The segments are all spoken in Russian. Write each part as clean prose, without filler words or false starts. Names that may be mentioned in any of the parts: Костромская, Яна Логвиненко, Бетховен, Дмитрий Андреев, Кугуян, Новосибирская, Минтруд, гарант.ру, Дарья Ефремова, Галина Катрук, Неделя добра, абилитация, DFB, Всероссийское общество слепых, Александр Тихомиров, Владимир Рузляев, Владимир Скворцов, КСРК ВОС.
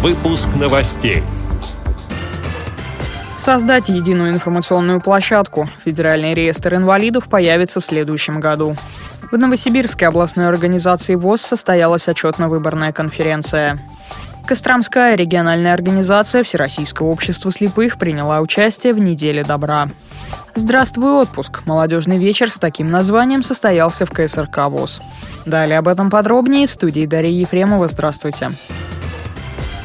Выпуск новостей. Создать единую информационную площадку. Федеральный реестр инвалидов появится в следующем году. В Новосибирской областной организации ВОС состоялась отчетно-выборная конференция. Костромская региональная организация Всероссийского общества слепых приняла участие в «Неделе добра». «Здравствуй, отпуск!» Молодежный вечер с таким названием состоялся в КСРК ВОС. Далее об этом подробнее в студии Дарья Ефремова. Здравствуйте!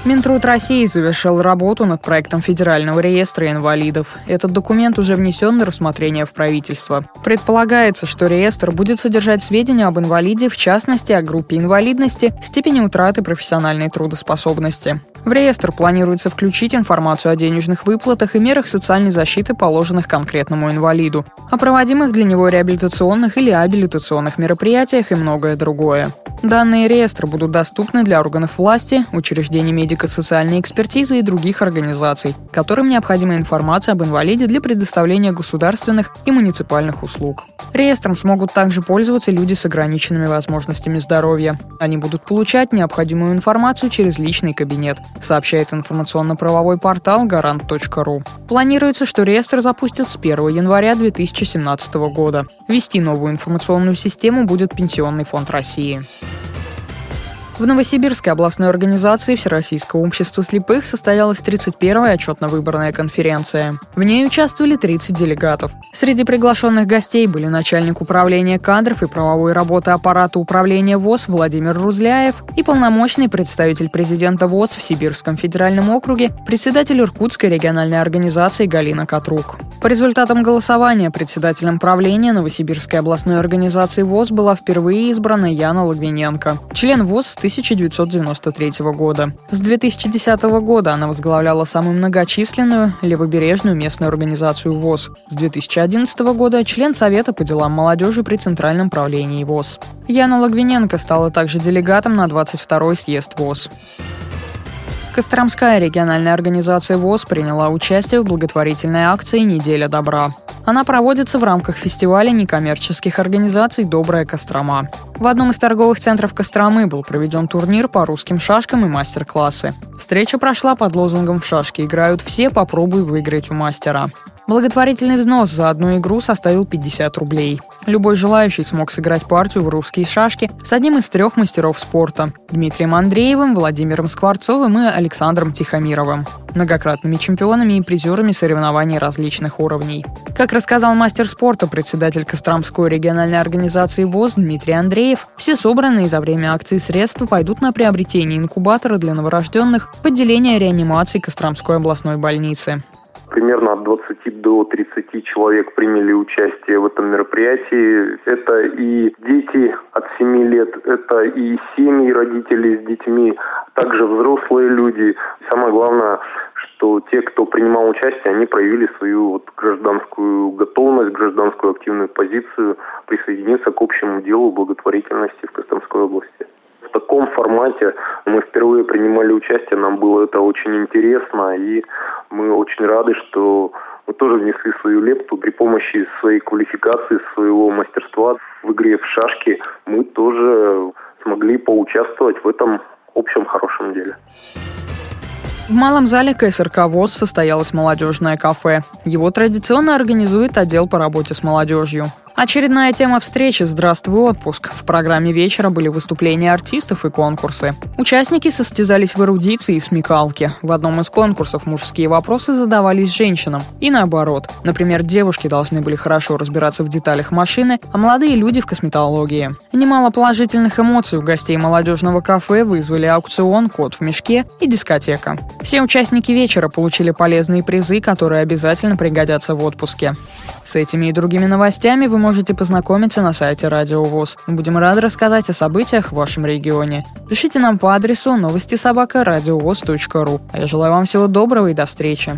Минтруд России завершил работу над проектом Федерального реестра инвалидов. Этот документ уже внесен на рассмотрение в правительство. Предполагается, что реестр будет содержать сведения об инвалиде, в частности, о группе инвалидности, степени утраты профессиональной трудоспособности. В реестр планируется включить информацию о денежных выплатах и мерах социальной защиты, положенных конкретному инвалиду, о проводимых для него реабилитационных или абилитационных мероприятиях и многое другое. Данные реестра будут доступны для органов власти, учреждений медико-социальной экспертизы и других организаций, которым необходима информация об инвалиде для предоставления государственных и муниципальных услуг. Реестром смогут также пользоваться люди с ограниченными возможностями здоровья. Они будут получать необходимую информацию через личный кабинет, сообщает информационно-правовой портал гарант.ру. Планируется, что реестр запустят с 1 января 2017 года. Вести новую информационную систему будет Пенсионный фонд России. В Новосибирской областной организации Всероссийского общества слепых состоялась 31-я отчетно-выборная конференция. В ней участвовали 30 делегатов. Среди приглашенных гостей были начальник управления кадров и правовой работы аппарата управления ВОС Владимир Рузляев и полномочный представитель президента ВОС в Сибирском федеральном округе, председатель Иркутской региональной организации Галина Катрук. По результатам голосования председателем правления Новосибирской областной организации ВОС была впервые избрана Яна Логвиненко, член ВОС с 1993 года. С 2010 года она возглавляла самую многочисленную левобережную местную организацию ВОС. С 2011 года член Совета по делам молодежи при Центральном правлении ВОС. Яна Логвиненко стала также делегатом на 22-й съезд ВОС. Костромская региональная организация ВОС приняла участие в благотворительной акции «Неделя добра». Она проводится в рамках фестиваля некоммерческих организаций «Добрая Кострома». В одном из торговых центров Костромы был проведен турнир по русским шашкам и мастер-классы. Встреча прошла под лозунгом «В шашки играют все, попробуй выиграть у мастера». Благотворительный взнос за одну игру составил 50 рублей. Любой желающий смог сыграть партию в русские шашки с одним из трех мастеров спорта – Дмитрием Андреевым, Владимиром Скворцовым и Александром Тихомировым, многократными чемпионами и призерами соревнований различных уровней. Как рассказал мастер спорта, председатель Костромской региональной организации ВОС Дмитрий Андреев, все собранные за время акции средства пойдут на приобретение инкубатора для новорожденных в отделение реанимации Костромской областной больницы. Примерно от 20 до 30 человек приняли участие в этом мероприятии. Это и дети от 7 лет, это и семьи родителей с детьми, также взрослые люди. Самое главное, что те, кто принимал участие, они проявили свою гражданскую готовность, гражданскую активную позицию присоединиться к общему делу благотворительности в Костромской области. В таком формате мы впервые принимали участие, нам было это очень интересно, и мы очень рады, что мы тоже внесли свою лепту при помощи своей квалификации, своего мастерства в игре в шашки. Мы тоже смогли поучаствовать в этом общем хорошем деле. В малом зале КСРК ВОС состоялось молодежное кафе. Его традиционно организует отдел по работе с молодежью. Очередная тема встречи «Здравствуй, отпуск». В программе вечера были выступления артистов и конкурсы. Участники состязались в эрудиции и смекалке. В одном из конкурсов мужские вопросы задавались женщинам. И наоборот. Например, девушки должны были хорошо разбираться в деталях машины, а молодые люди в косметологии. Немало положительных эмоций у гостей молодежного кафе вызвали аукцион «Кот в мешке» и дискотека. Все участники вечера получили полезные призы, которые обязательно пригодятся в отпуске. С этими и другими новостями вы можете познакомиться на сайте Радио ВОС. Мы будем рады рассказать о событиях в вашем регионе. Пишите нам по адресу новости@радиовос.ру. А я желаю вам всего доброго и до встречи.